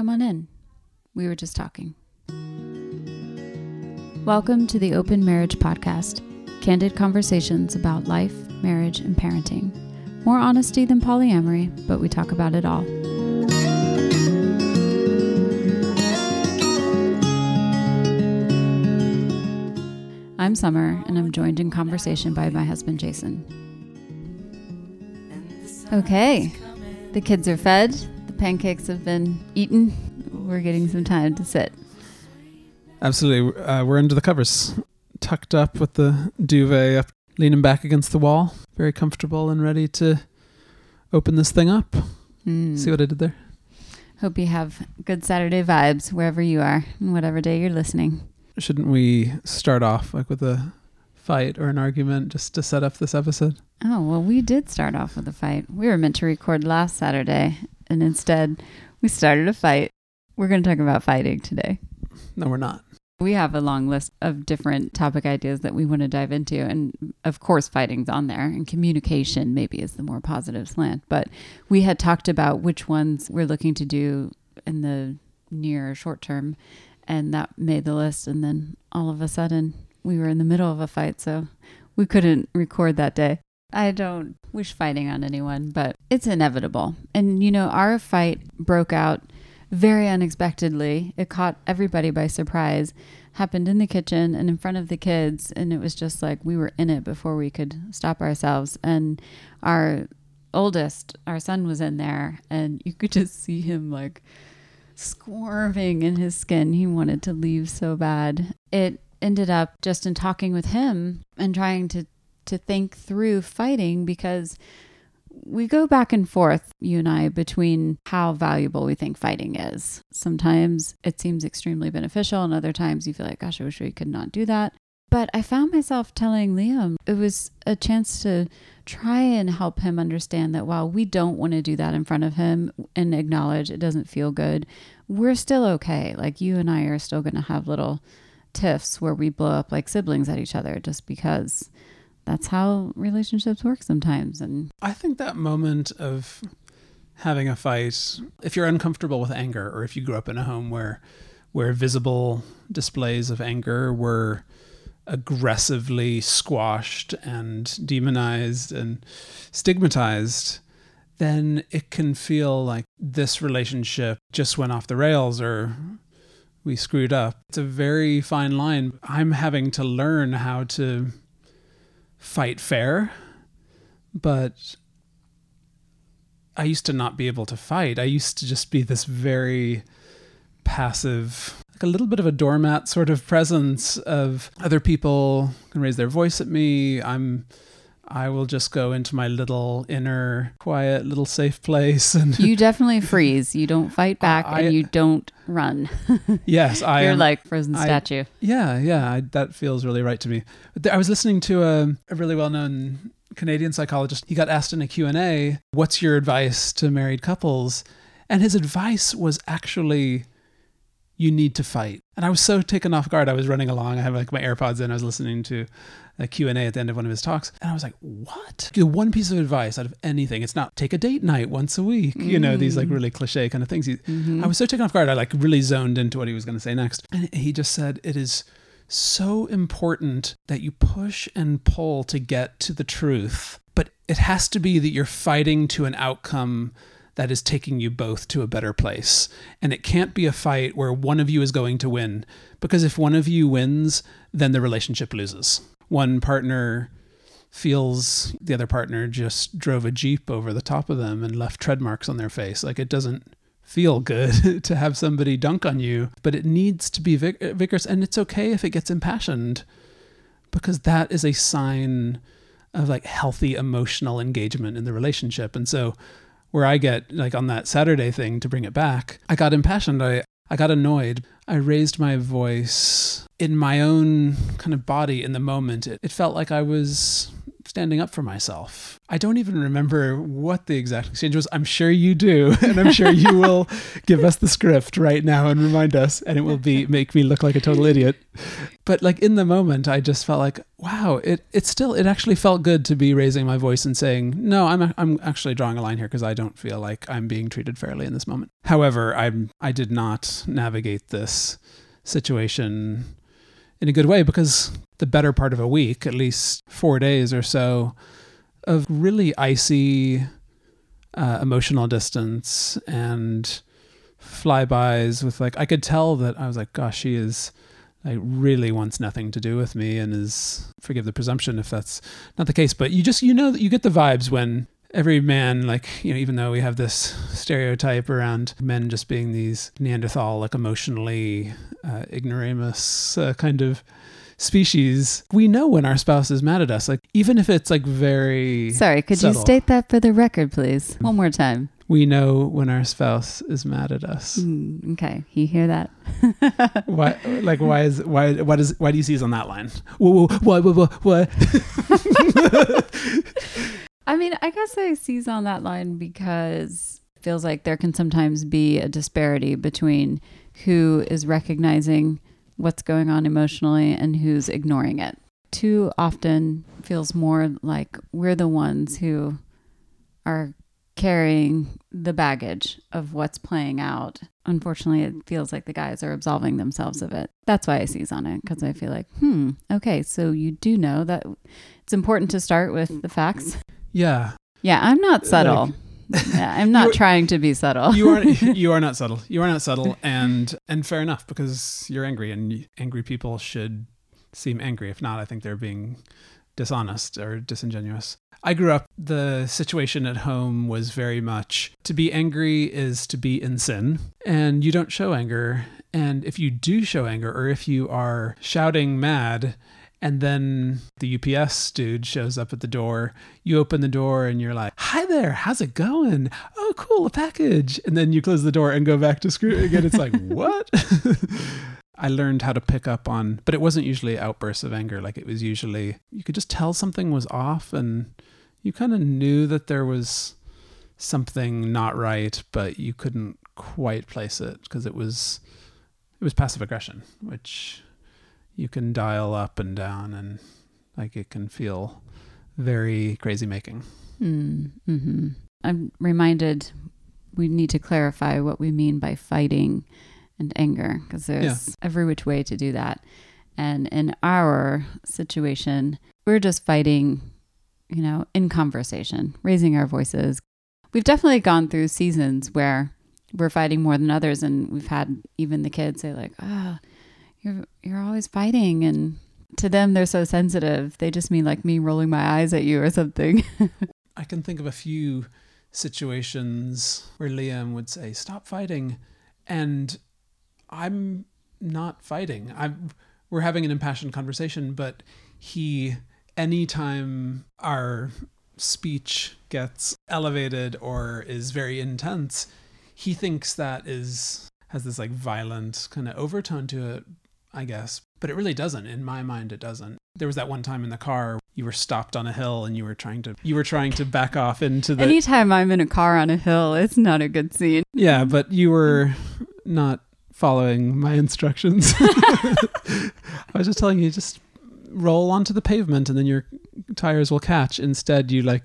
Come on in. We were just talking. Welcome to the Open Marriage Podcast, candid conversations about life, marriage, and parenting. More honesty than polyamory, but we talk about it all. I'm Summer, and I'm joined in conversation by my husband, Jason. Okay, the kids are fed, the pancakes have been eaten, we're getting some time to sit. Absolutely. We're under the covers, tucked up with the duvet up, leaning back against the wall, very comfortable and ready to open this thing up. See what I did there? Hope you have good Saturday vibes wherever you are and whatever day you're listening. Shouldn't we start off like with a fight or an argument just to set up this episode? Oh, well, we did start off with a fight. We were meant to record last Saturday, and instead we started a fight. We're going to talk about fighting today. No, we're not. We have a long list of different topic ideas that we want to dive into. And of course, fighting's on there, and communication maybe is the more positive slant. But we had talked about which ones we're looking to do in the near or short term. And that made the list. And then all of a sudden we were in the middle of a fight. So we couldn't record that day. I don't wish fighting on anyone, but it's inevitable. And, you know, our fight broke out very unexpectedly. It caught everybody by surprise. Happened in the kitchen and in front of the kids, and it was just like we were in it before we could stop ourselves. And our oldest, our son, was in there, and you could just see him like squirming in his skin. He wanted to leave so bad. It ended up just in talking with him and trying to think through fighting, because we go back and forth, you and I, between how valuable we think fighting is. Sometimes it seems extremely beneficial, and other times you feel like, gosh, I wish we could not do that. But I found myself telling Liam it was a chance to try and help him understand that while we don't want to do that in front of him and acknowledge it doesn't feel good, we're still okay. Like, you and I are still going to have little tiffs where we blow up like siblings at each other, just because that's how relationships work sometimes. And I think that moment of having a fight, if you're uncomfortable with anger, or if you grew up in a home where visible displays of anger were aggressively squashed and demonized and stigmatized, then it can feel like this relationship just went off the rails, or we screwed up. It's a very fine line. I'm having to learn how to fight fair, but I used to not be able to fight. I used to just be this very passive, like a little bit of a doormat sort of presence of other people can raise their voice at me. I will just go into my little inner quiet little safe place. And you definitely freeze. You don't fight back, and you don't run. Yes. You're like frozen statue. Yeah, that feels really right to me. I was listening to a really well-known Canadian psychologist. He got asked in a Q&A, what's your advice to married couples? And his advice was actually, you need to fight. And I was so taken off guard. I was running along. I had like my AirPods in. I was listening to a Q&A at the end of one of his talks. And I was like, what? The one piece of advice out of anything, it's not take a date night once a week. You know, these like really cliche kind of things. I was so taken off guard. I like really zoned into what he was going to say next. And he just said, it is so important that you push and pull to get to the truth. But it has to be that you're fighting to an outcome that is taking you both to a better place. And it can't be a fight where one of you is going to win, because if one of you wins, then the relationship loses. One partner feels the other partner just drove a Jeep over the top of them and left tread marks on their face. Like, it doesn't feel good to have somebody dunk on you, but it needs to be vigorous. And it's okay if it gets impassioned, because that is a sign of like healthy emotional engagement in the relationship. And so where I get, like on that Saturday thing, to bring it back, I got impassioned. I got annoyed. I raised my voice in my own kind of body in the moment. It felt like I was standing up for myself. I don't even remember what the exact exchange was. I'm sure you do. And I'm sure you will give us the script right now and remind us, and it will be make me look like a total idiot. But like in the moment, I just felt like, wow, it actually felt good to be raising my voice and saying, no, I'm actually drawing a line here because I don't feel like I'm being treated fairly in this moment. However, I did not navigate this situation in a good way, because the better part of a week, at least 4 days or so, of really icy emotional distance and flybys with like, I could tell that I was like, gosh, she is like really wants nothing to do with me and is, forgive the presumption if that's not the case, but you know that you get the vibes when every man, like, you know, even though we have this stereotype around men just being these Neanderthal, like emotionally ignoramus kind of species, we know when our spouse is mad at us, like even if it's like very Sorry, could subtle. You state that for the record, please? One more time. We know when our spouse is mad at us. Okay, you hear that? Why? Like, why do you seize on that line? What? I mean, I guess I seize on that line because it feels like there can sometimes be a disparity between who is recognizing what's going on emotionally and who's ignoring it. Too often feels more like we're the ones who are carrying the baggage of what's playing out. Unfortunately, it feels like the guys are absolving themselves of it. That's why I seize on it, because I feel like, okay, so you do know that it's important to start with the facts. Yeah. Yeah, I'm not subtle. Like, yeah, I'm not trying to be subtle. You are not subtle. You are not subtle, and fair enough, because you're angry, and angry people should seem angry. If not, I think they're being dishonest or disingenuous. I grew up, the situation at home was very much to be angry is to be in sin, and you don't show anger. And if you do show anger, or if you are shouting mad and then the UPS dude shows up at the door, you open the door and you're like, hi there, how's it going? Oh, cool, a package. And then you close the door and go back to screw again. It's like, what? I learned how to pick up on, but it wasn't usually outbursts of anger. Like it was usually, you could just tell something was off and you kind of knew that there was something not right, but you couldn't quite place it because it was passive aggression, which you can dial up and down and like it can feel very crazy making. Mm-hmm. I'm reminded we need to clarify what we mean by fighting and anger, because there's every which way to do that. And in our situation, we're just fighting, you know, in conversation, raising our voices. We've definitely gone through seasons where we're fighting more than others. And we've had even the kids say like, oh, you're always fighting. And to them, they're so sensitive. They just mean like me rolling my eyes at you or something. I can think of a few situations where Liam would say, stop fighting. And I'm not fighting. We're having an impassioned conversation, but anytime our speech gets elevated or is very intense, he thinks that has this like violent kind of overtone to it, I guess. But it really doesn't. In my mind, it doesn't. There was that one time in the car you were stopped on a hill and you were trying to back off into the... Anytime I'm in a car on a hill, it's not a good scene. Yeah, but you were not following my instructions. I was just telling you, just roll onto the pavement and then your tires will catch. Instead, you like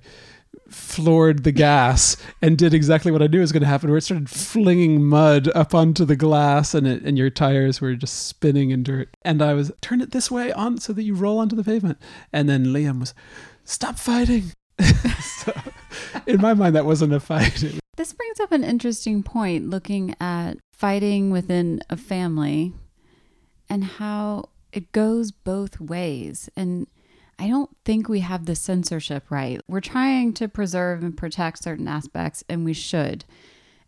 floored the gas and did exactly what I knew was going to happen, where it started flinging mud up onto the glass and your tires were just spinning in dirt. And I was, turn it this way on so that you roll onto the pavement. And then Liam was, stop fighting. So, in my mind, that wasn't a fight. This brings up an interesting point, looking at fighting within a family and how it goes both ways. And I don't think we have the censorship right. We're trying to preserve and protect certain aspects, and we should.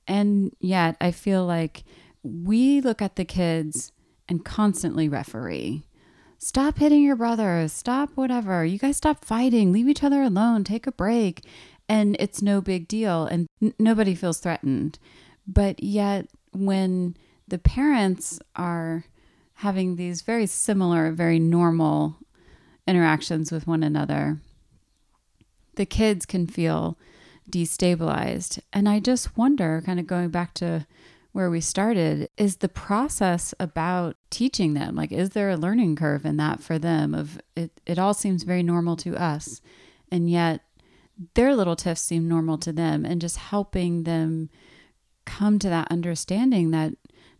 And yet I feel like we look at the kids and constantly referee. Stop hitting your brother. Stop whatever. You guys stop fighting. Leave each other alone. Take a break. And it's no big deal. And nobody feels threatened. But yet when the parents are having these very similar, very normal interactions with one another, the kids can feel destabilized. And I just wonder, kind of going back to where we started, is the process about teaching them, like, is there a learning curve in that for them? Of it all seems very normal to us, and yet their little tiffs seem normal to them, and just helping them come to that understanding that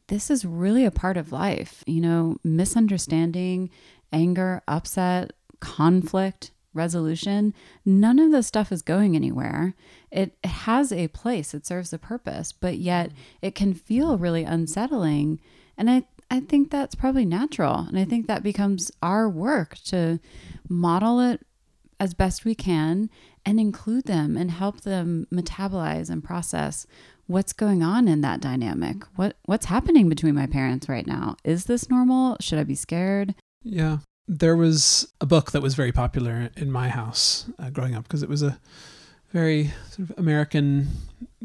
this is really a part of life. You know, misunderstanding, anger, upset, conflict, resolution, none of this stuff is going anywhere. It has a place, it serves a purpose, but yet it can feel really unsettling. And I think that's probably natural. And I think that becomes our work to model it as best we can and include them and help them metabolize and process what's going on in that dynamic. What's happening between my parents right now? Is this normal? Should I be scared? Yeah. There was a book that was very popular in my house growing up, because it was a very sort of American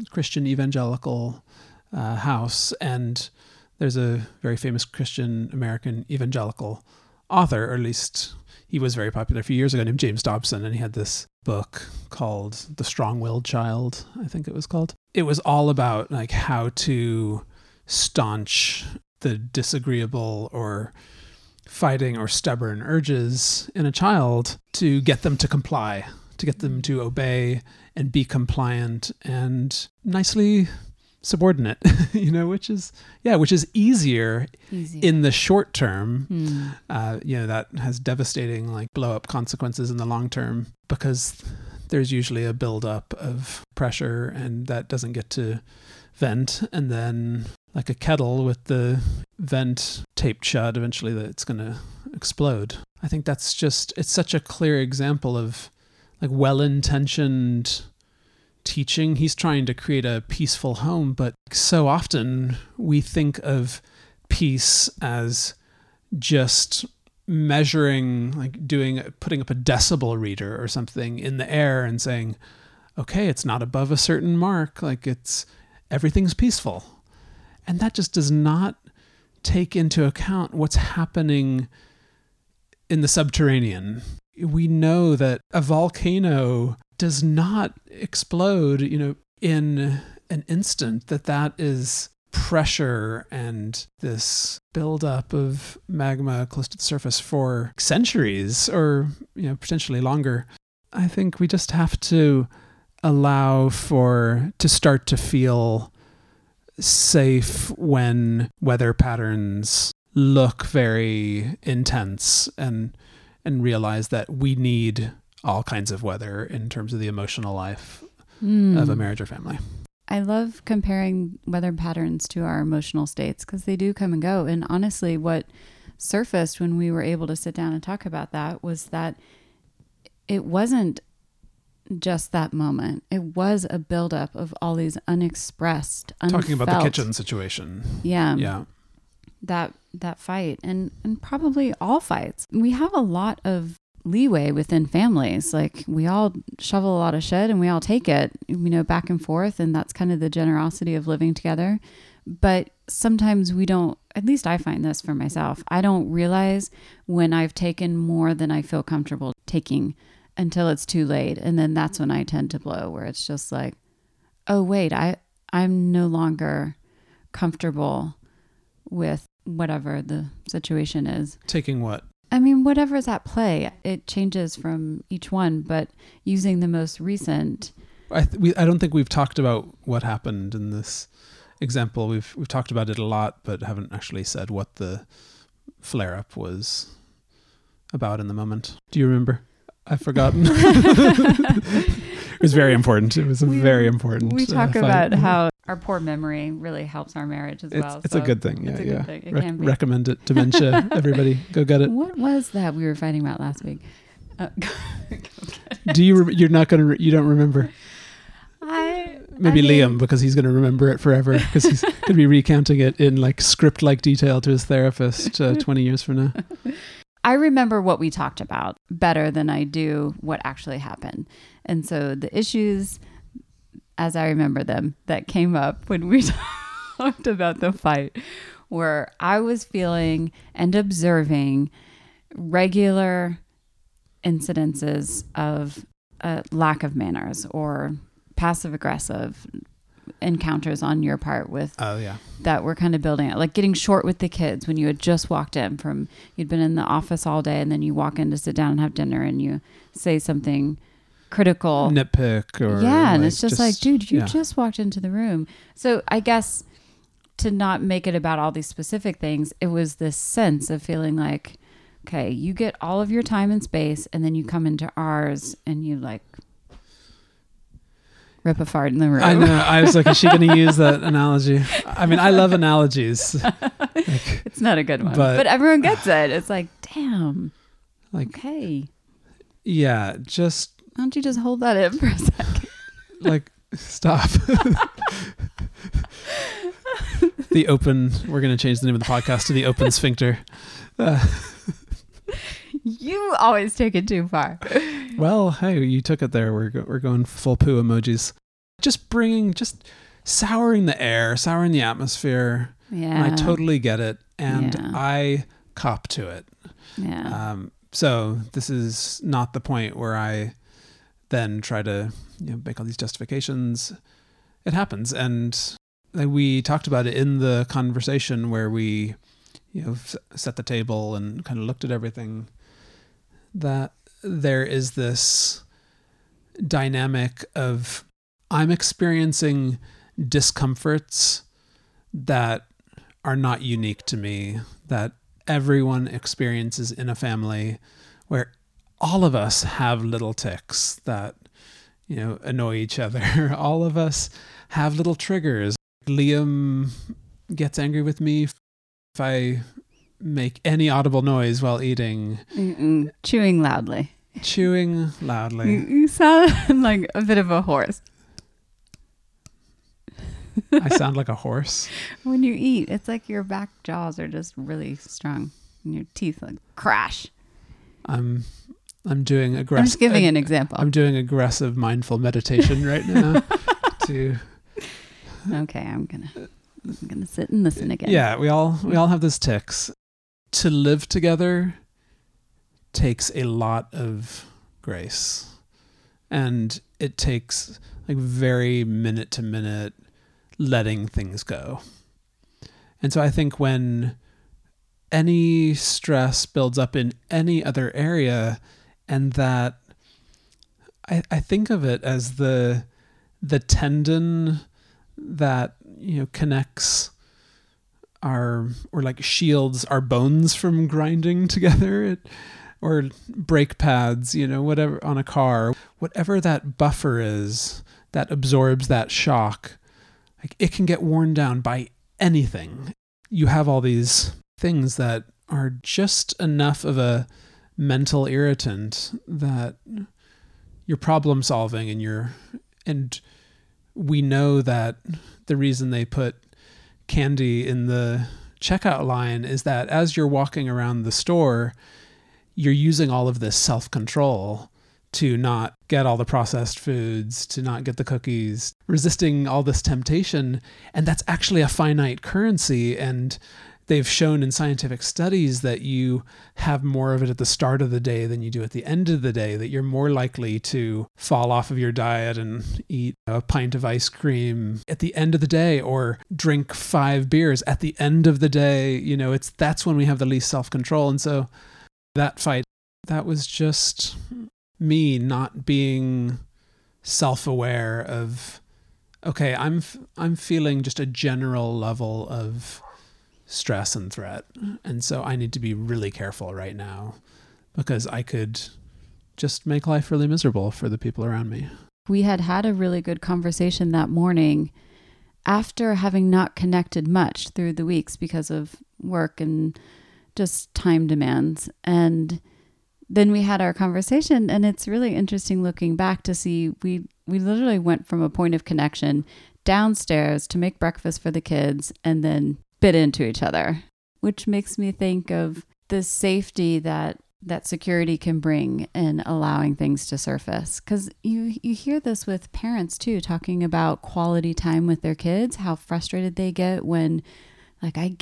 Christian evangelical house. And there's a very famous Christian American evangelical author, or at least he was very popular a few years ago, named James Dobson, and he had this book called The Strong-Willed Child, I think it was called. It was all about like how to staunch the disagreeable or fighting or stubborn urges in a child, to get them to comply, to get them to obey and be compliant and nicely subordinate, you know, which is easier in the short term. You know, that has devastating like blow up consequences in the long term, because there's usually a buildup of pressure and that doesn't get to vent. And then like a kettle with the vent taped shut, eventually it's going to explode. I think that's just, it's such a clear example of like well-intentioned teaching. He's trying to create a peaceful home, but so often we think of peace as just measuring, like putting up a decibel reader or something in the air and saying, okay, it's not above a certain mark. Like everything's peaceful. And that just does not take into account what's happening in the subterranean. We know that a volcano does not explode, you know, in an instant, that is pressure and this buildup of magma close to the surface for centuries or, you know, potentially longer. I think we just have to allow to start to feel safe when weather patterns look very intense, and realize that we need all kinds of weather in terms of the emotional life of a marriage or family. I love comparing weather patterns to our emotional states, because they do come and go. And honestly, what surfaced when we were able to sit down and talk about that was that it wasn't just that moment. It was a buildup of all these unexpressed, unfelt. Talking about the kitchen situation. Yeah. That fight and probably all fights. We have a lot of leeway within families. Like we all shovel a lot of shit and we all take it, you know, back and forth. And that's kind of the generosity of living together. But sometimes we don't, at least I find this for myself, I don't realize when I've taken more than I feel comfortable taking until it's too late. And then that's when I tend to blow, where it's just like, oh, wait, I'm no longer comfortable with whatever the situation is. Taking what? I mean, whatever is at play. It changes from each one, but using the most recent. I don't think we've talked about what happened in this example. We've talked about it a lot, but haven't actually said what the flare-up was about in the moment. Do you remember? I've forgotten. It was very important. It was very important. We talk about how our poor memory really helps our marriage as well. It's a good thing. It's a good thing. It can be. Recommend it. Dementia. Everybody, go get it. What was that we were fighting about last week? Go get it. Do you? You're not gonna. You don't remember. Maybe Liam, because he's going to remember it forever, because he's going to be recounting it in like script-like detail to his therapist 20 years from now. I remember what we talked about better than I do what actually happened. And so the issues, as I remember them, that came up when we talked about the fight, were I was feeling and observing regular incidences of a lack of manners or passive aggressive encounters on your part with that were kind of building it, like getting short with the kids when you had just walked in from, you'd been in the office all day and then you walk in to sit down and have dinner and you say something critical, nitpick, or and it's just like, dude, you just walked into the room. So I guess to not make it about all these specific things, it was this sense of feeling like, okay, you get all of your time and space and then you come into ours and you like rip a fart in the room. I know. I was like, is she going to use that analogy? I mean, I love analogies. Like, it's not a good one, but everyone gets it. It's like, damn. Like, okay. Yeah. Just. Why don't you just hold that in for a second? Like, stop. The open. We're going to change the name of the podcast to The Open Sphincter. You always take it too far. Well, hey, you took it there. We're going full poo emojis. Just souring the air, souring the atmosphere. Yeah. And I totally get it. And I cop to it. Yeah. So this is not the point where I then try to make all these justifications. It happens. And we talked about it in the conversation where we set the table and kind of looked at everything, that there is this dynamic of I'm experiencing discomforts that are not unique to me, that everyone experiences in a family, where all of us have little tics that, annoy each other. All of us have little triggers. Liam gets angry with me if I make any audible noise while eating. Mm-mm. Chewing loudly. You sound like a bit of a horse. I sound like a horse? When you eat, it's like your back jaws are just really strong and your teeth like crash. I'm doing aggressive. I'm just giving an example. I'm doing aggressive mindful meditation right now. Okay, I'm gonna sit and listen again. Yeah, we all have those tics. To live together takes a lot of grace, and it takes like very minute to minute letting things go. And so I think when any stress builds up in any other area, and that I think of it as the tendon that connects or shields our bones from grinding together, or brake pads, whatever on a car, whatever that buffer is that absorbs that shock, like it can get worn down by anything. You have all these things that are just enough of a mental irritant that you're problem solving and we know that the reason they put candy in the checkout line is that as you're walking around the store, you're using all of this self-control to not get all the processed foods, to not get the cookies, resisting all this temptation. And that's actually a finite currency. And they've shown in scientific studies that you have more of it at the start of the day than you do at the end of the day, that you're more likely to fall off of your diet and eat a pint of ice cream at the end of the day or drink 5 beers at the end of the day. That's when we have the least self-control. And so that fight, that was just me not being self-aware of, okay, I'm feeling just a general level of stress and threat. And so I need to be really careful right now because I could just make life really miserable for the people around me. We had a really good conversation that morning after having not connected much through the weeks because of work and just time demands. And then we had our conversation, and it's really interesting looking back to see we literally went from a point of connection downstairs to make breakfast for the kids and then bit into each other, which makes me think of the safety that security can bring in allowing things to surface. Because you hear this with parents too, talking about quality time with their kids, how frustrated they get when, like, I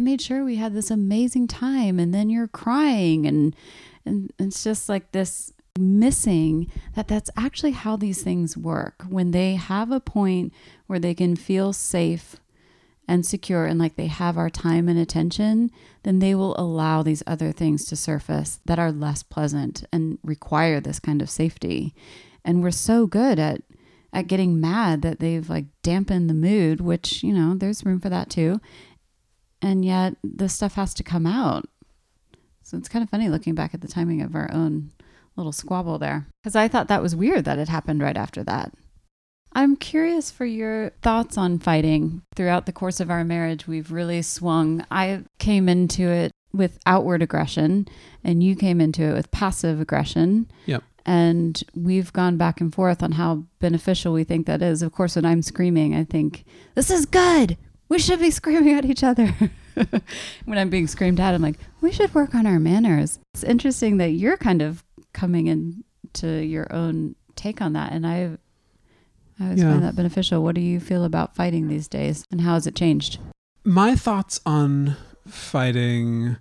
made sure we had this amazing time, and then you're crying, and it's just like this missing that that's actually how these things work. When they have a point where they can feel safe and secure and like they have our time and attention, then they will allow these other things to surface that are less pleasant and require this kind of safety. And we're so good at getting mad that they've like dampened the mood, which, you know, there's room for that too. And yet this stuff has to come out. So it's kind of funny looking back at the timing of our own little squabble there, because I thought that was weird that it happened right after that. I'm curious for your thoughts on fighting. Throughout the course of our marriage, we've really swung. I came into it with outward aggression and you came into it with passive aggression. Yep. And we've gone back and forth on how beneficial we think that is. Of course, when I'm screaming, I think, this is good. We should be screaming at each other. When I'm being screamed at, I'm like, we should work on our manners. It's interesting that you're kind of coming into your own take on that. And I always find that beneficial. What do you feel about fighting these days and how has it changed? My thoughts on fighting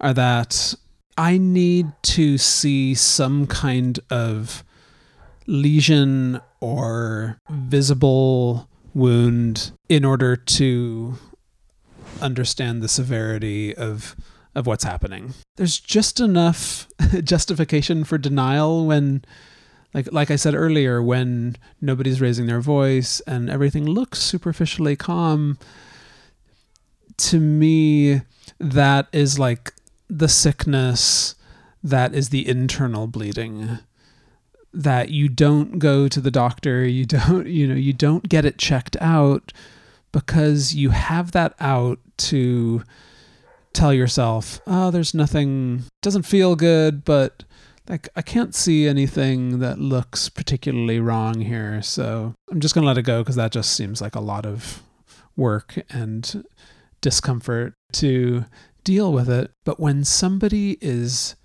are that I need to see some kind of lesion or visible wound in order to understand the severity of what's happening. There's just enough justification for denial when, like I said earlier, when nobody's raising their voice and everything looks superficially calm. To me, that is like the sickness, that is the internal bleeding, that you don't go to the doctor, you don't get it checked out because you have that out to tell yourself, oh, there's nothing, doesn't feel good, but like I can't see anything that looks particularly wrong here. So I'm just going to let it go because that just seems like a lot of work and discomfort to deal with it. But when somebody is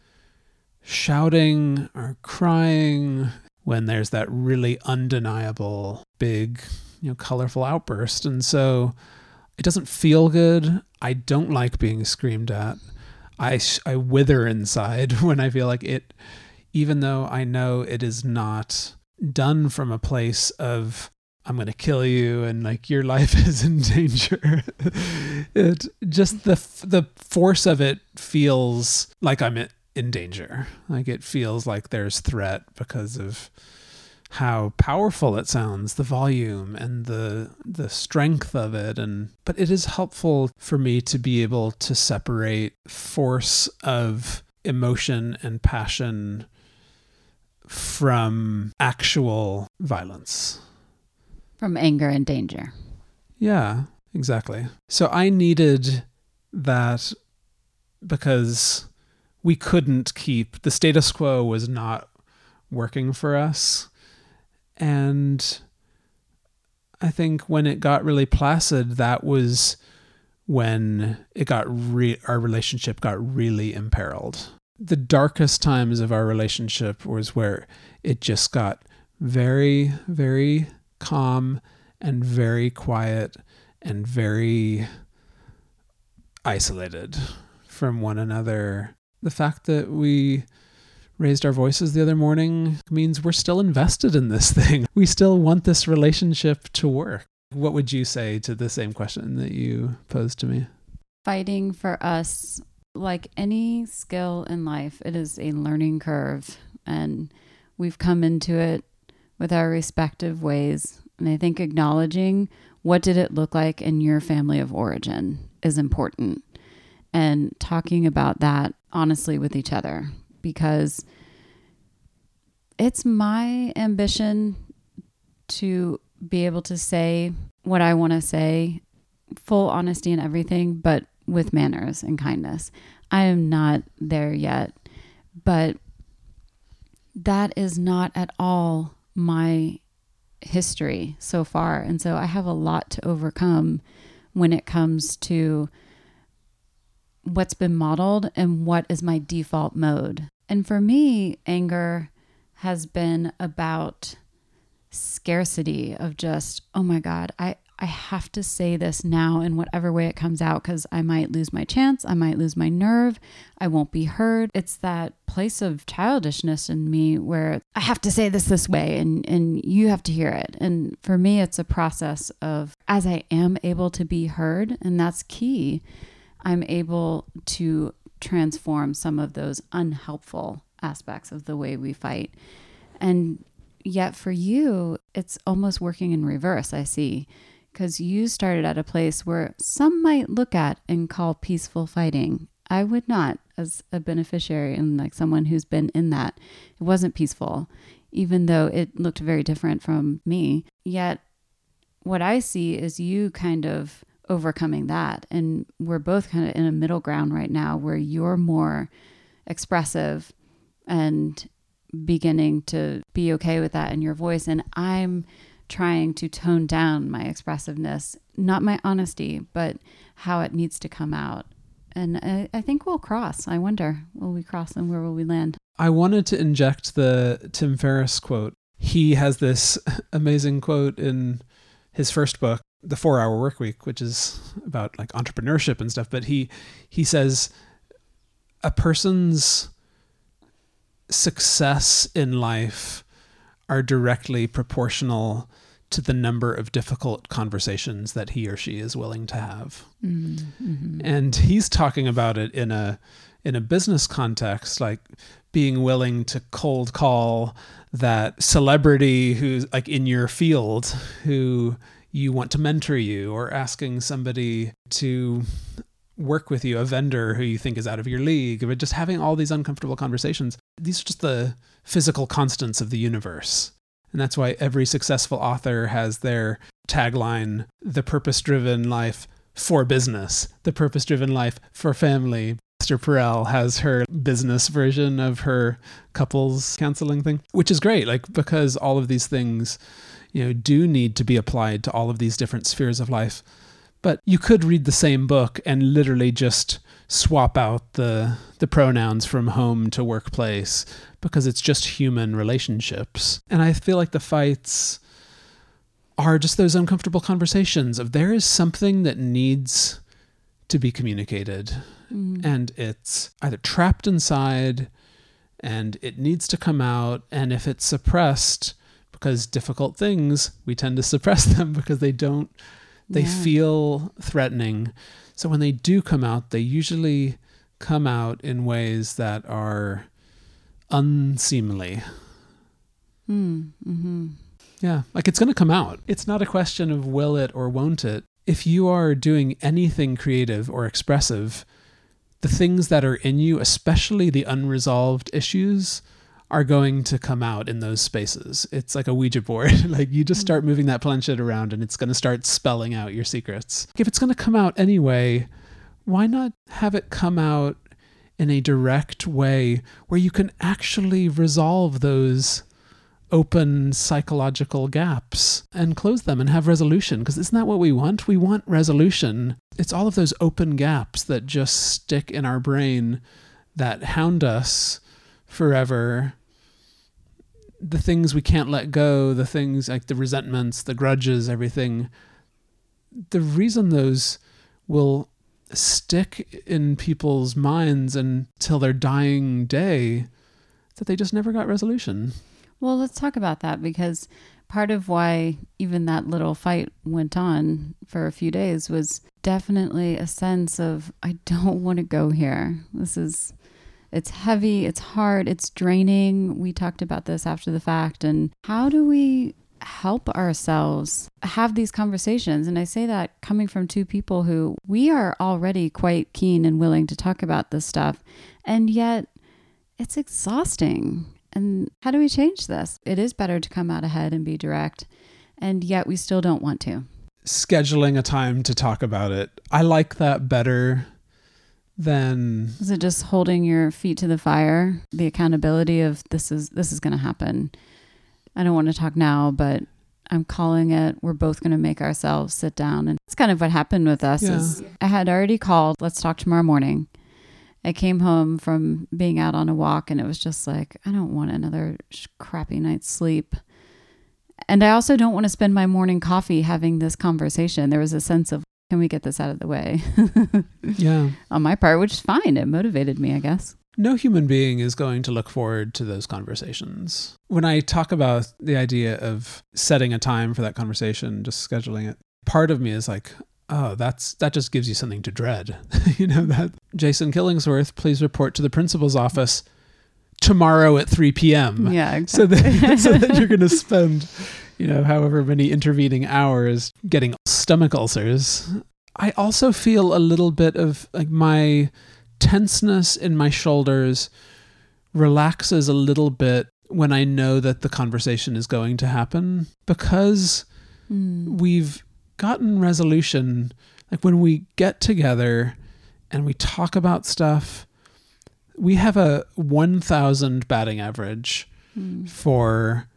shouting or crying, when there's that really undeniable big, colorful outburst, and so it doesn't feel good. I don't like being screamed at. I wither inside when I feel like it, even though I know it is not done from a place of I'm going to kill you and like your life is in danger. It just the force of it feels like I'm in danger. Like it feels like there's threat because of how powerful it sounds, the volume and the strength of it. But it is helpful for me to be able to separate force of emotion and passion from actual violence. From anger and danger. Yeah, exactly. So I needed that because we couldn't keep, the status quo was not working for us. And I think when it got really placid, that was when it got our relationship got really imperiled. The darkest times of our relationship was where it just got very, very calm and very quiet and very isolated from one another. The fact that we raised our voices the other morning means we're still invested in this thing. We still want this relationship to work. What would you say to the same question that you posed to me? Fighting for us, like any skill in life, it is a learning curve, and we've come into it with our respective ways. And I think acknowledging what did it look like in your family of origin is important. And talking about that honestly with each other, because it's my ambition to be able to say what I want to say, full honesty and everything, but with manners and kindness. I am not there yet, but that is not at all my history so far. And so I have a lot to overcome when it comes to what's been modeled and what is my default mode. And for me, anger has been about scarcity of just, oh my God, I I have to say this now in whatever way it comes out, because I might lose my chance, I might lose my nerve, I won't be heard. It's that place of childishness in me where I have to say this way and you have to hear it. And for me, it's a process of, as I am able to be heard, and that's key, I'm able to transform some of those unhelpful aspects of the way we fight. And yet for you, it's almost working in reverse, I see. Because you started at a place where some might look at and call peaceful fighting. I would not, as a beneficiary and like someone who's been in that. It wasn't peaceful, even though it looked very different from me. Yet what I see is you kind of overcoming that. And we're both kind of in a middle ground right now where you're more expressive and beginning to be okay with that in your voice. And I'm trying to tone down my expressiveness, not my honesty, but how it needs to come out. And I think we'll cross. I wonder, will we cross and where will we land? I wanted to inject the Tim Ferriss quote. He has this amazing quote in his first book, The 4 Hour Workweek, which is about like entrepreneurship and stuff. But he says, a person's success in life are directly proportional to the number of difficult conversations that he or she is willing to have. Mm-hmm. And he's talking about it in a business context, like being willing to cold call that celebrity who's like in your field who you want to mentor you, or asking somebody to work with you, a vendor who you think is out of your league, but just having all these uncomfortable conversations. These are just the physical constants of the universe. And that's why every successful author has their tagline, the purpose-driven life for business, the purpose-driven life for family. Esther Perel has her business version of her couples counseling thing, which is great, like, because all of these things, you know, do need to be applied to all of these different spheres of life. But you could read the same book and literally just swap out the pronouns from home to workplace, because it's just human relationships. And I feel like the fights are just those uncomfortable conversations of there is something that needs to be communicated. Mm-hmm. And it's either trapped inside and it needs to come out. And if it's suppressed, because difficult things, we tend to suppress them because they don't... They feel threatening. So when they do come out, they usually come out in ways that are unseemly. Mm-hmm. Yeah, like it's going to come out. It's not a question of will it or won't it. If you are doing anything creative or expressive, the things that are in you, especially the unresolved issues, are going to come out in those spaces. It's like a Ouija board. Like you just start moving that planchet around and it's going to start spelling out your secrets. If it's going to come out anyway, why not have it come out in a direct way where you can actually resolve those open psychological gaps and close them and have resolution? Because isn't that what we want? We want resolution. It's all of those open gaps that just stick in our brain that hound us forever. The things we can't let go, the things like the resentments, the grudges, everything. The reason those will stick in people's minds until their dying day is that they just never got resolution. Well, let's talk about that, because part of why even that little fight went on for a few days was definitely a sense of, I don't want to go here. It's heavy, it's hard, it's draining. We talked about this after the fact. And how do we help ourselves have these conversations? And I say that coming from two people who we are already quite keen and willing to talk about this stuff. And yet it's exhausting. And how do we change this? It is better to come out ahead and be direct. And yet we still don't want to. Scheduling a time to talk about it. I like that better. Then is it just holding your feet to the fire, the accountability of this is going to happen? I don't want to talk now, but I'm calling it. We're both going to make ourselves sit down. And that's kind of what happened with us. Yeah. Is I had already called, let's talk tomorrow morning. I came home from being out on a walk and it was just like, I don't want another crappy night's sleep. And I also don't want to spend my morning coffee having this conversation. There was a sense of, can we get this out of the way? Yeah. On my part, which is fine. It motivated me, I guess. No human being is going to look forward to those conversations. When I talk about the idea of setting a time for that conversation, just scheduling it, part of me is like, oh, that just gives you something to dread. You know, that Jason Killingsworth, please report to the principal's office tomorrow at 3 p.m. Yeah, exactly. So that you're going to spend, you know, however many intervening hours getting stomach ulcers. I also feel a little bit of like my tenseness in my shoulders relaxes a little bit when I know that the conversation is going to happen, because we've gotten resolution. Like when we get together and we talk about stuff, we have a 1,000 batting average for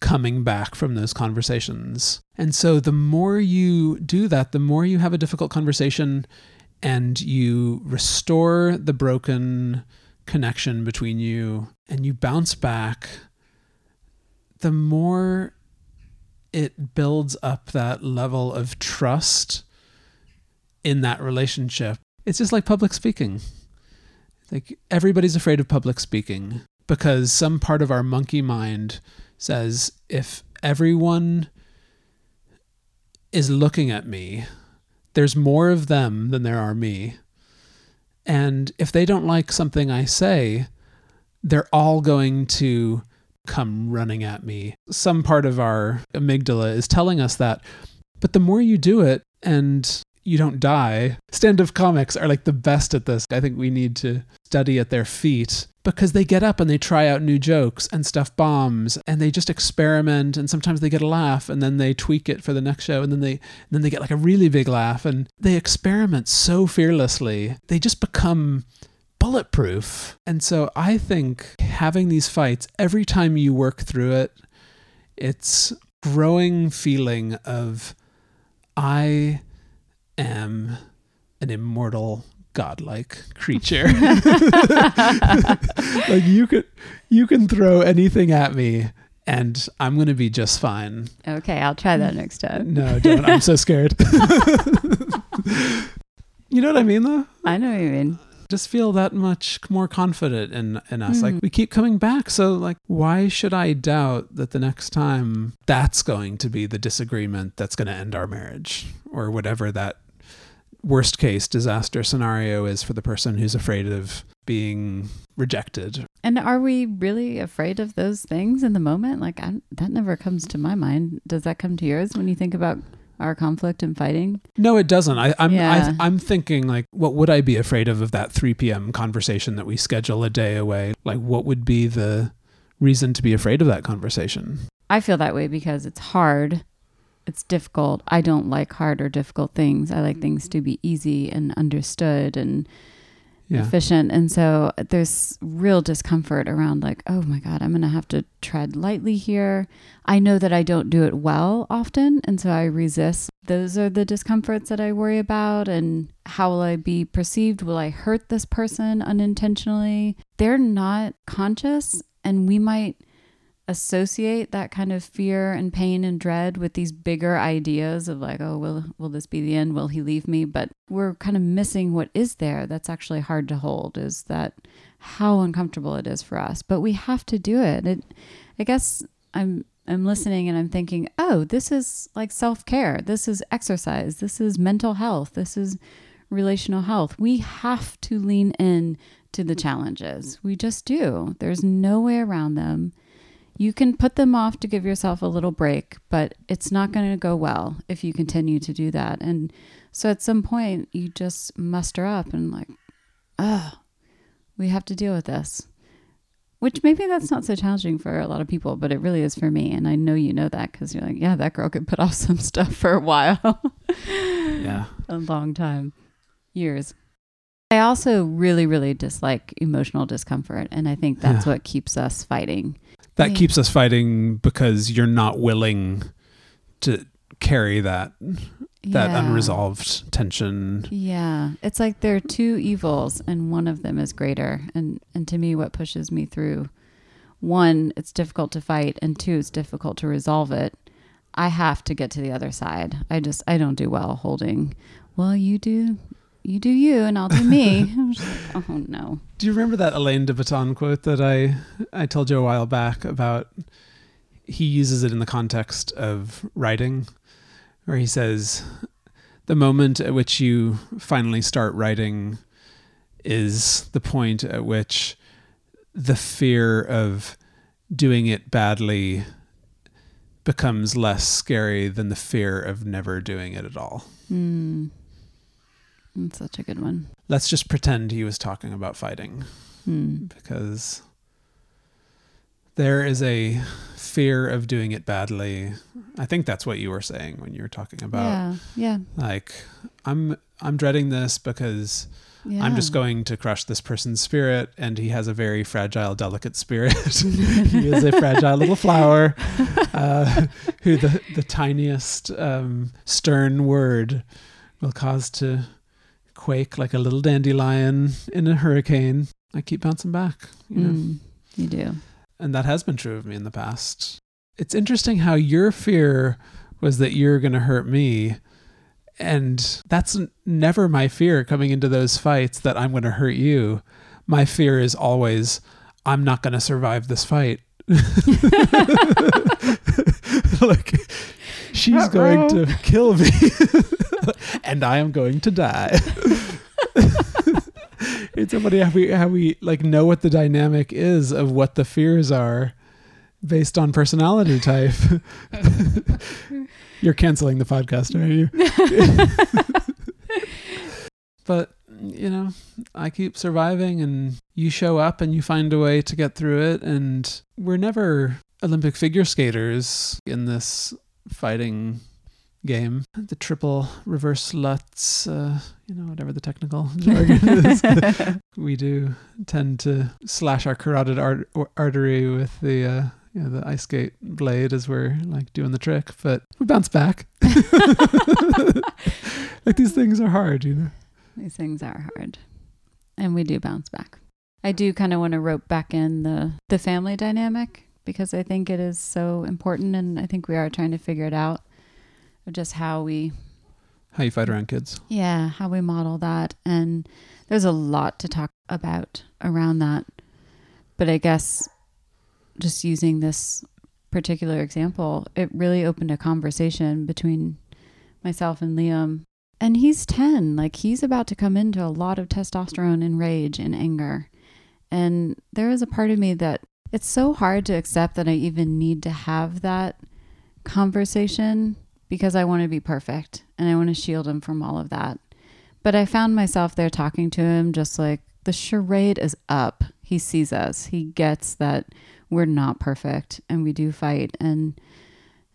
coming back from those conversations. And so the more you do that, the more you have a difficult conversation and you restore the broken connection between you and you bounce back, the more it builds up that level of trust in that relationship. It's just like public speaking. Like everybody's afraid of public speaking because some part of our monkey mind says, if everyone is looking at me, there's more of them than there are me. And if they don't like something I say, they're all going to come running at me. Some part of our amygdala is telling us that. But the more you do it and you don't die, stand-up comics are like the best at this. I think we need to study at their feet, because they get up and they try out new jokes and stuff bombs and they just experiment, and sometimes they get a laugh and then they tweak it for the next show, and then they get like a really big laugh, and they experiment so fearlessly. They just become bulletproof. And so I think having these fights, every time you work through it, it's growing feeling of I am an immortal godlike creature. Like you can throw anything at me and I'm going to be just fine. Okay, I'll try that next time. No, don't. I'm so scared. You know what I mean though? I know what you mean. Just feel that much more confident in us. Like we keep coming back. So like, why should I doubt that the next time that's going to be the disagreement that's going to end our marriage, or whatever that worst case disaster scenario is for the person who's afraid of being rejected. And are we really afraid of those things in the moment? Like that never comes to my mind. Does that come to yours when you think about our conflict and fighting? No, it doesn't. I'm thinking like, what would I be afraid of that 3 p.m. conversation that we schedule a day away? Like what would be the reason to be afraid of that conversation? I feel that way because it's hard. It's difficult. I don't like hard or difficult things. I like things to be easy and understood and efficient. And so there's real discomfort around like, oh my God, I'm going to have to tread lightly here. I know that I don't do it well often. And so I resist. Those are the discomforts that I worry about. And how will I be perceived? Will I hurt this person unintentionally? They're not conscious, and we might associate that kind of fear and pain and dread with these bigger ideas of like, oh, will this be the end? Will he leave me? But we're kind of missing what is there that's actually hard to hold, is that how uncomfortable it is for us. But we have to do it. I guess I'm listening and I'm thinking, oh, this is like self-care. This is exercise. This is mental health. This is relational health. We have to lean in to the challenges. We just do. There's no way around them. You can put them off to give yourself a little break, but it's not going to go well if you continue to do that. And so at some point, you just muster up and like, oh, we have to deal with this, which maybe that's not so challenging for a lot of people, but it really is for me. And I know you know that because you're like, yeah, that girl could put off some stuff for a while. Yeah. A long time. Years. I also really, really dislike emotional discomfort. And I think that's what keeps us fighting. That keeps us fighting because you're not willing to carry that unresolved tension. Yeah. It's like there are two evils and one of them is greater. And to me, what pushes me through, one, it's difficult to fight, and two, it's difficult to resolve it. I have to get to the other side. I don't do well holding. Well, you do you, and I'll do me. I'm just like, oh no. Do you remember that Alain de Botton quote that I told you a while back about? He uses it in the context of writing, where he says, the moment at which you finally start writing is the point at which the fear of doing it badly becomes less scary than the fear of never doing it at all. Mm. That's such a good one. Let's just pretend he was talking about fighting, because there is a fear of doing it badly. I think that's what you were saying when you were talking about, yeah. Like, I'm dreading this because I'm just going to crush this person's spirit, and he has a very fragile, delicate spirit. He is a fragile little flower who the tiniest stern word will cause to quake like a little dandelion in a hurricane. I keep bouncing back. You know? You do. And that has been true of me in the past. It's interesting how your fear was that you're going to hurt me. And that's never my fear coming into those fights, that I'm going to hurt you. My fear is always, I'm not going to survive this fight. Like, she's going to kill me and I am going to die. It's funny how we like know what the dynamic is of what the fears are based on personality type. You're canceling the podcast, aren't you? But, you know, I keep surviving, and you show up and you find a way to get through it. And we're never Olympic figure skaters in this fighting game. The triple reverse Lutz, whatever the technical jargon is. We do tend to slash our carotid artery with the ice skate blade as we're like doing the trick, but we bounce back. Like, these things are hard, you know. These things are hard, and we do bounce back. I do kind of want to rope back in the family dynamic, because I think it is so important, and I think we are trying to figure it out, of just how you fight around kids. Yeah, how we model that, and there's a lot to talk about around that. But I guess just using this particular example, it really opened a conversation between myself and Liam. And he's 10, like, he's about to come into a lot of testosterone and rage and anger. And there is a part of me that it's so hard to accept that I even need to have that conversation, because I want to be perfect and I want to shield him from all of that. But I found myself there talking to him, just like, the charade is up. He sees us. He gets that we're not perfect and we do fight. And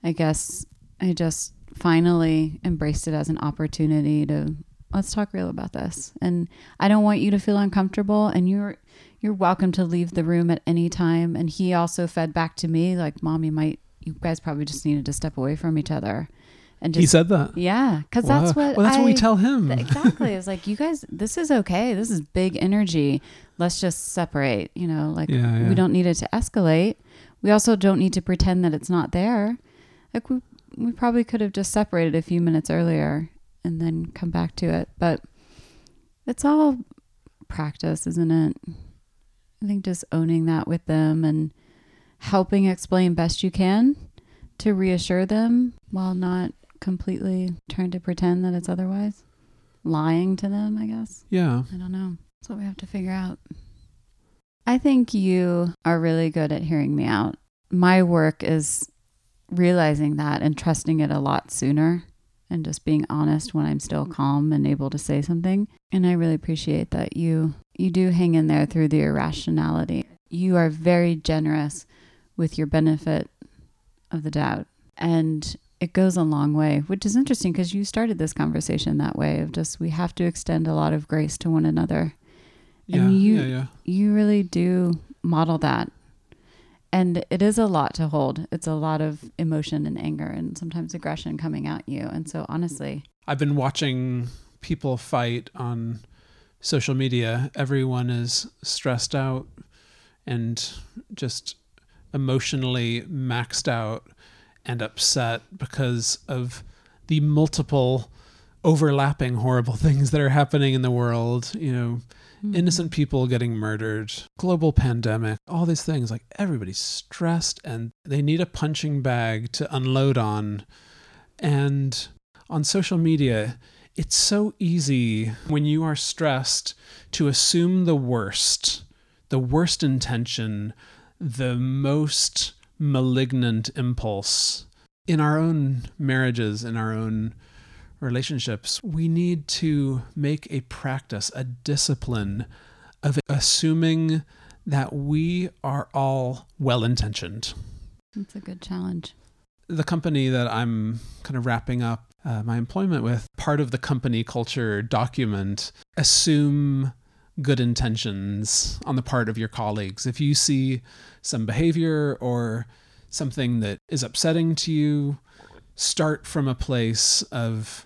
I guess I just finally embraced it as an opportunity to, let's talk real about this. And I don't want you to feel uncomfortable, and you're welcome to leave the room at any time. And he also fed back to me, like, Mom, you guys probably just needed to step away from each other. And just, he said that. Yeah. Cause wow. that's what we tell him. Exactly. It's like, you guys, this is okay. This is big energy. Let's just separate, you know, like we don't need it to escalate. We also don't need to pretend that it's not there. Like, we probably could have just separated a few minutes earlier and then come back to it. But it's all practice, isn't it? I think just owning that with them and helping explain best you can to reassure them while not completely trying to pretend that it's otherwise. Lying to them, I guess. Yeah. I don't know. That's what we have to figure out. I think you are really good at hearing me out. My work is realizing that and trusting it a lot sooner, and just being honest when I'm still calm and able to say something. And I really appreciate that you do hang in there through the irrationality. You are very generous with your benefit of the doubt. And it goes a long way, which is interesting, because you started this conversation that way of just, we have to extend a lot of grace to one another. And you really do model that. And it is a lot to hold. It's a lot of emotion and anger and sometimes aggression coming at you. And so honestly, I've been watching people fight on social media. Everyone is stressed out and just emotionally maxed out. and upset because of the multiple overlapping horrible things that are happening in the world, you know, innocent people getting murdered, global pandemic, all these things. Like, everybody's stressed and they need a punching bag to unload on. And on social media, it's so easy when you are stressed to assume the worst intention, the most malignant impulse. In our own marriages, in our own relationships, we need to make a practice, a discipline of assuming that we are all well-intentioned. That's a good challenge. The company that I'm kind of wrapping up my employment with, part of the company culture document, assume good intentions on the part of your colleagues. If you see some behavior or something that is upsetting to you, start from a place of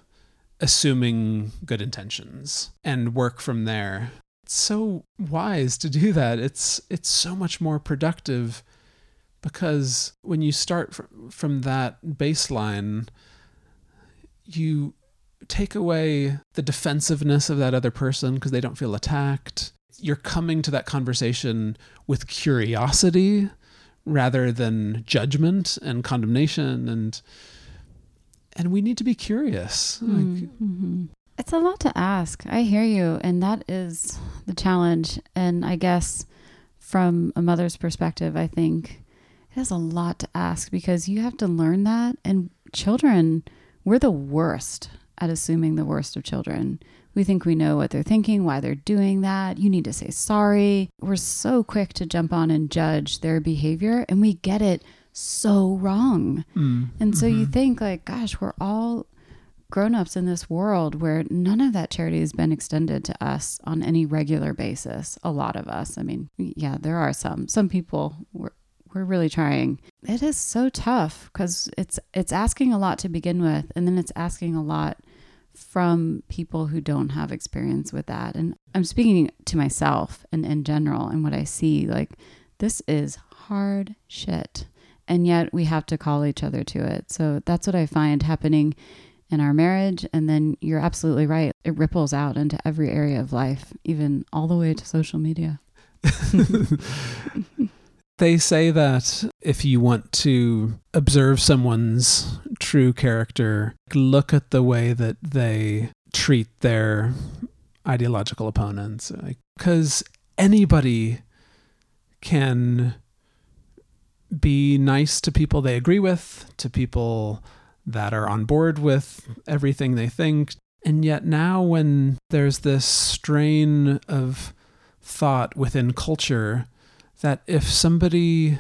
assuming good intentions and work from there. It's so wise to do that. It's so much more productive, because when you start from that baseline, you take away the defensiveness of that other person because they don't feel attacked. You're coming to that conversation with curiosity rather than judgment and condemnation, and we need to be curious. Mm-hmm. It's a lot to ask. I hear you, and that is the challenge. And I guess from a mother's perspective, I think it is a lot to ask, because you have to learn that. And children, we're the worst at assuming the worst of children. We think we know what they're thinking, why they're doing that. You need to say sorry. We're so quick to jump on and judge their behavior, and we get it so wrong. And so you think, like, gosh, we're all grown-ups in this world where none of that charity has been extended to us on any regular basis. A lot of us. I mean, yeah, there are some people we're really trying. It is so tough, because it's asking a lot to begin with, and then it's asking a lot from people who don't have experience with that. And I'm speaking to myself and in general, and what I see, like, this is hard shit. And yet we have to call each other to it. So that's what I find happening in our marriage. And then you're absolutely right. It ripples out into every area of life, even all the way to social media. They say that if you want to observe someone's true character, look at the way that they treat their ideological opponents. Because anybody can be nice to people they agree with, to people that are on board with everything they think. And yet now, when there's this strain of thought within culture that if somebody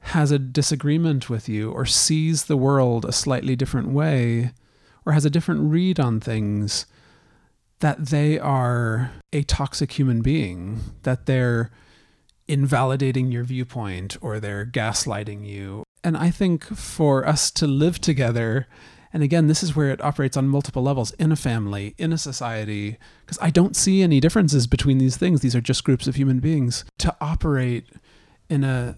has a disagreement with you or sees the world a slightly different way or has a different read on things, that they are a toxic human being, that they're invalidating your viewpoint or they're gaslighting you. And I think for us to live together, and again, this is where it operates on multiple levels, in a family, in a society, because I don't see any differences between these things. These are just groups of human beings. To operate in an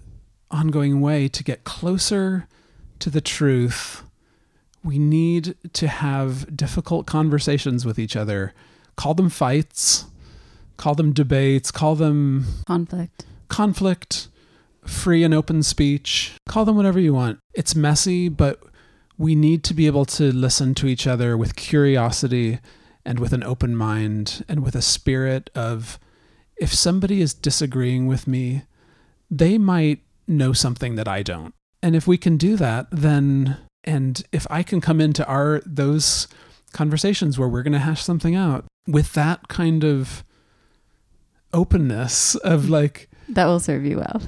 ongoing way to get closer to the truth, we need to have difficult conversations with each other. Call them fights, call them debates, call them conflict, free and open speech. Call them whatever you want. It's messy, but we need to be able to listen to each other with curiosity and with an open mind and with a spirit of, if somebody is disagreeing with me, they might know something that I don't. And if we can do that, then, and if I can come into those conversations where we're going to hash something out with that kind of openness of, like, that will serve you well.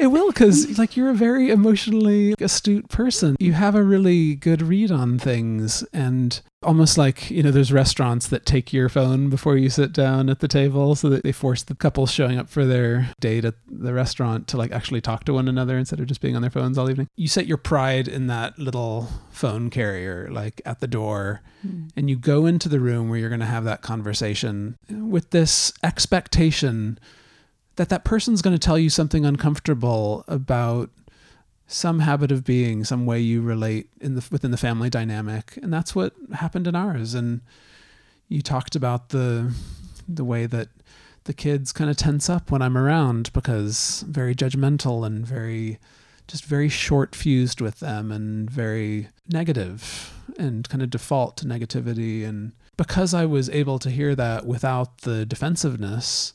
It will, because, like, you're a very emotionally astute person. You have a really good read on things, and almost like, you know, there's restaurants that take your phone before you sit down at the table so that they force the couple showing up for their date at the restaurant to, like, actually talk to one another instead of just being on their phones all evening. You set your pride in that little phone carrier, like, at the door, and you go into the room where you're going to have that conversation with this expectation that that person's going to tell you something uncomfortable about some habit of being, some way you relate within the family dynamic. And that's what happened in ours. And you talked about the way that the kids kind of tense up when I'm around, because very judgmental and very short fused with them and very negative and kind of default to negativity. And because I was able to hear that without the defensiveness,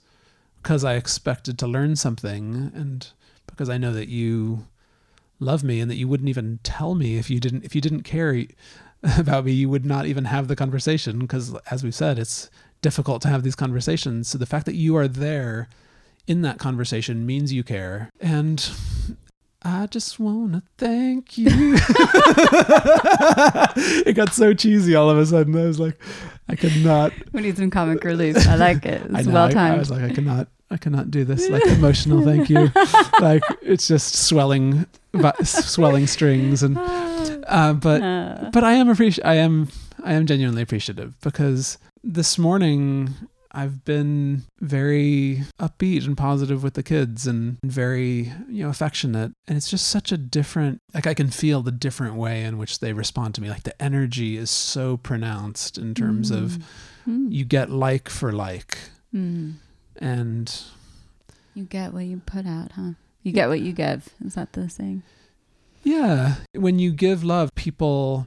because I expected to learn something, and because I know that you love me and that you wouldn't even tell me if you didn't care about me, you would not even have the conversation, because as we've said, it's difficult to have these conversations. So the fact that you are there in that conversation means you care. And I just want to thank you. It got so cheesy all of a sudden. I was like, I could not. We need some comic relief. I like it. It's well timed. I was like, I cannot do this like emotional thank you. Like, it's just swelling strings. And but I am genuinely appreciative, because this morning I've been very upbeat and positive with the kids and very, affectionate. And it's just such a different, like, I can feel the different way in which they respond to me. Like, the energy is so pronounced in terms of you get like for like. Mm. And you get what you put out, huh? You get what you give. Is that the saying? Yeah. When you give love, people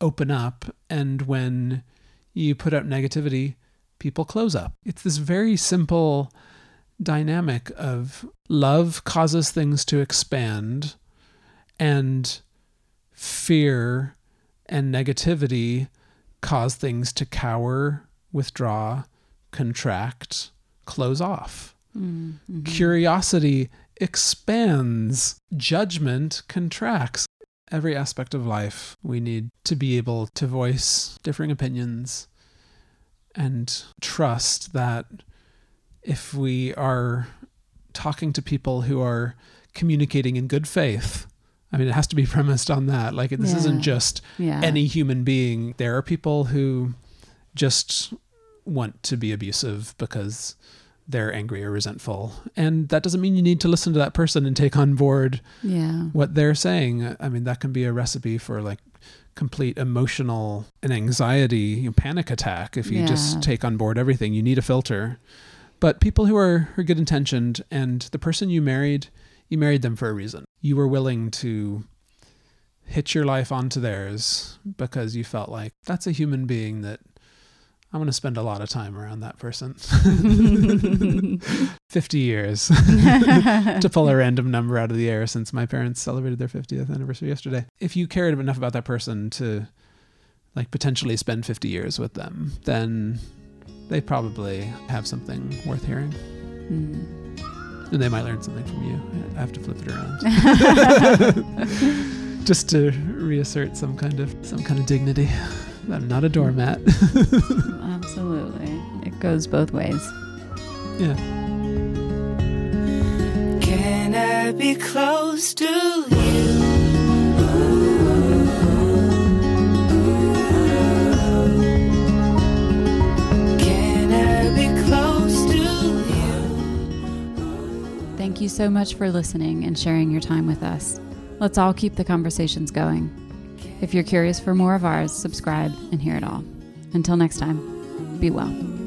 open up. And when you put out negativity, people close up. It's this very simple dynamic of love causes things to expand, and fear and negativity cause things to cower, withdraw, contract, close off. Mm-hmm. Curiosity expands, judgment contracts. Every aspect of life, we need to be able to voice differing opinions and trust that if we are talking to people who are communicating in good faith, I mean, it has to be premised on that. Like, this isn't just any human being. There are people who just want to be abusive because they're angry or resentful. And that doesn't mean you need to listen to that person and take on board what they're saying. I mean, that can be a recipe for like complete emotional and anxiety, panic attack. If you just take on board everything, you need a filter. But people who are good intentioned, and the person you married them for a reason. You were willing to hitch your life onto theirs because you felt like that's a human being that I'm going to spend a lot of time around that person. 50 years to pull a random number out of the air, since my parents celebrated their 50th anniversary yesterday. If you cared enough about that person to like potentially spend 50 years with them, then they probably have something worth hearing. Mm. And they might learn something from you. I have to flip it around. Just to reassert some kind of dignity. I'm not a doormat. Absolutely. It goes both ways. Yeah. Can I be close to you? Thank you so much for listening and sharing your time with us. Let's all keep the conversations going. If you're curious for more of ours, subscribe and hear it all. Until next time, be well.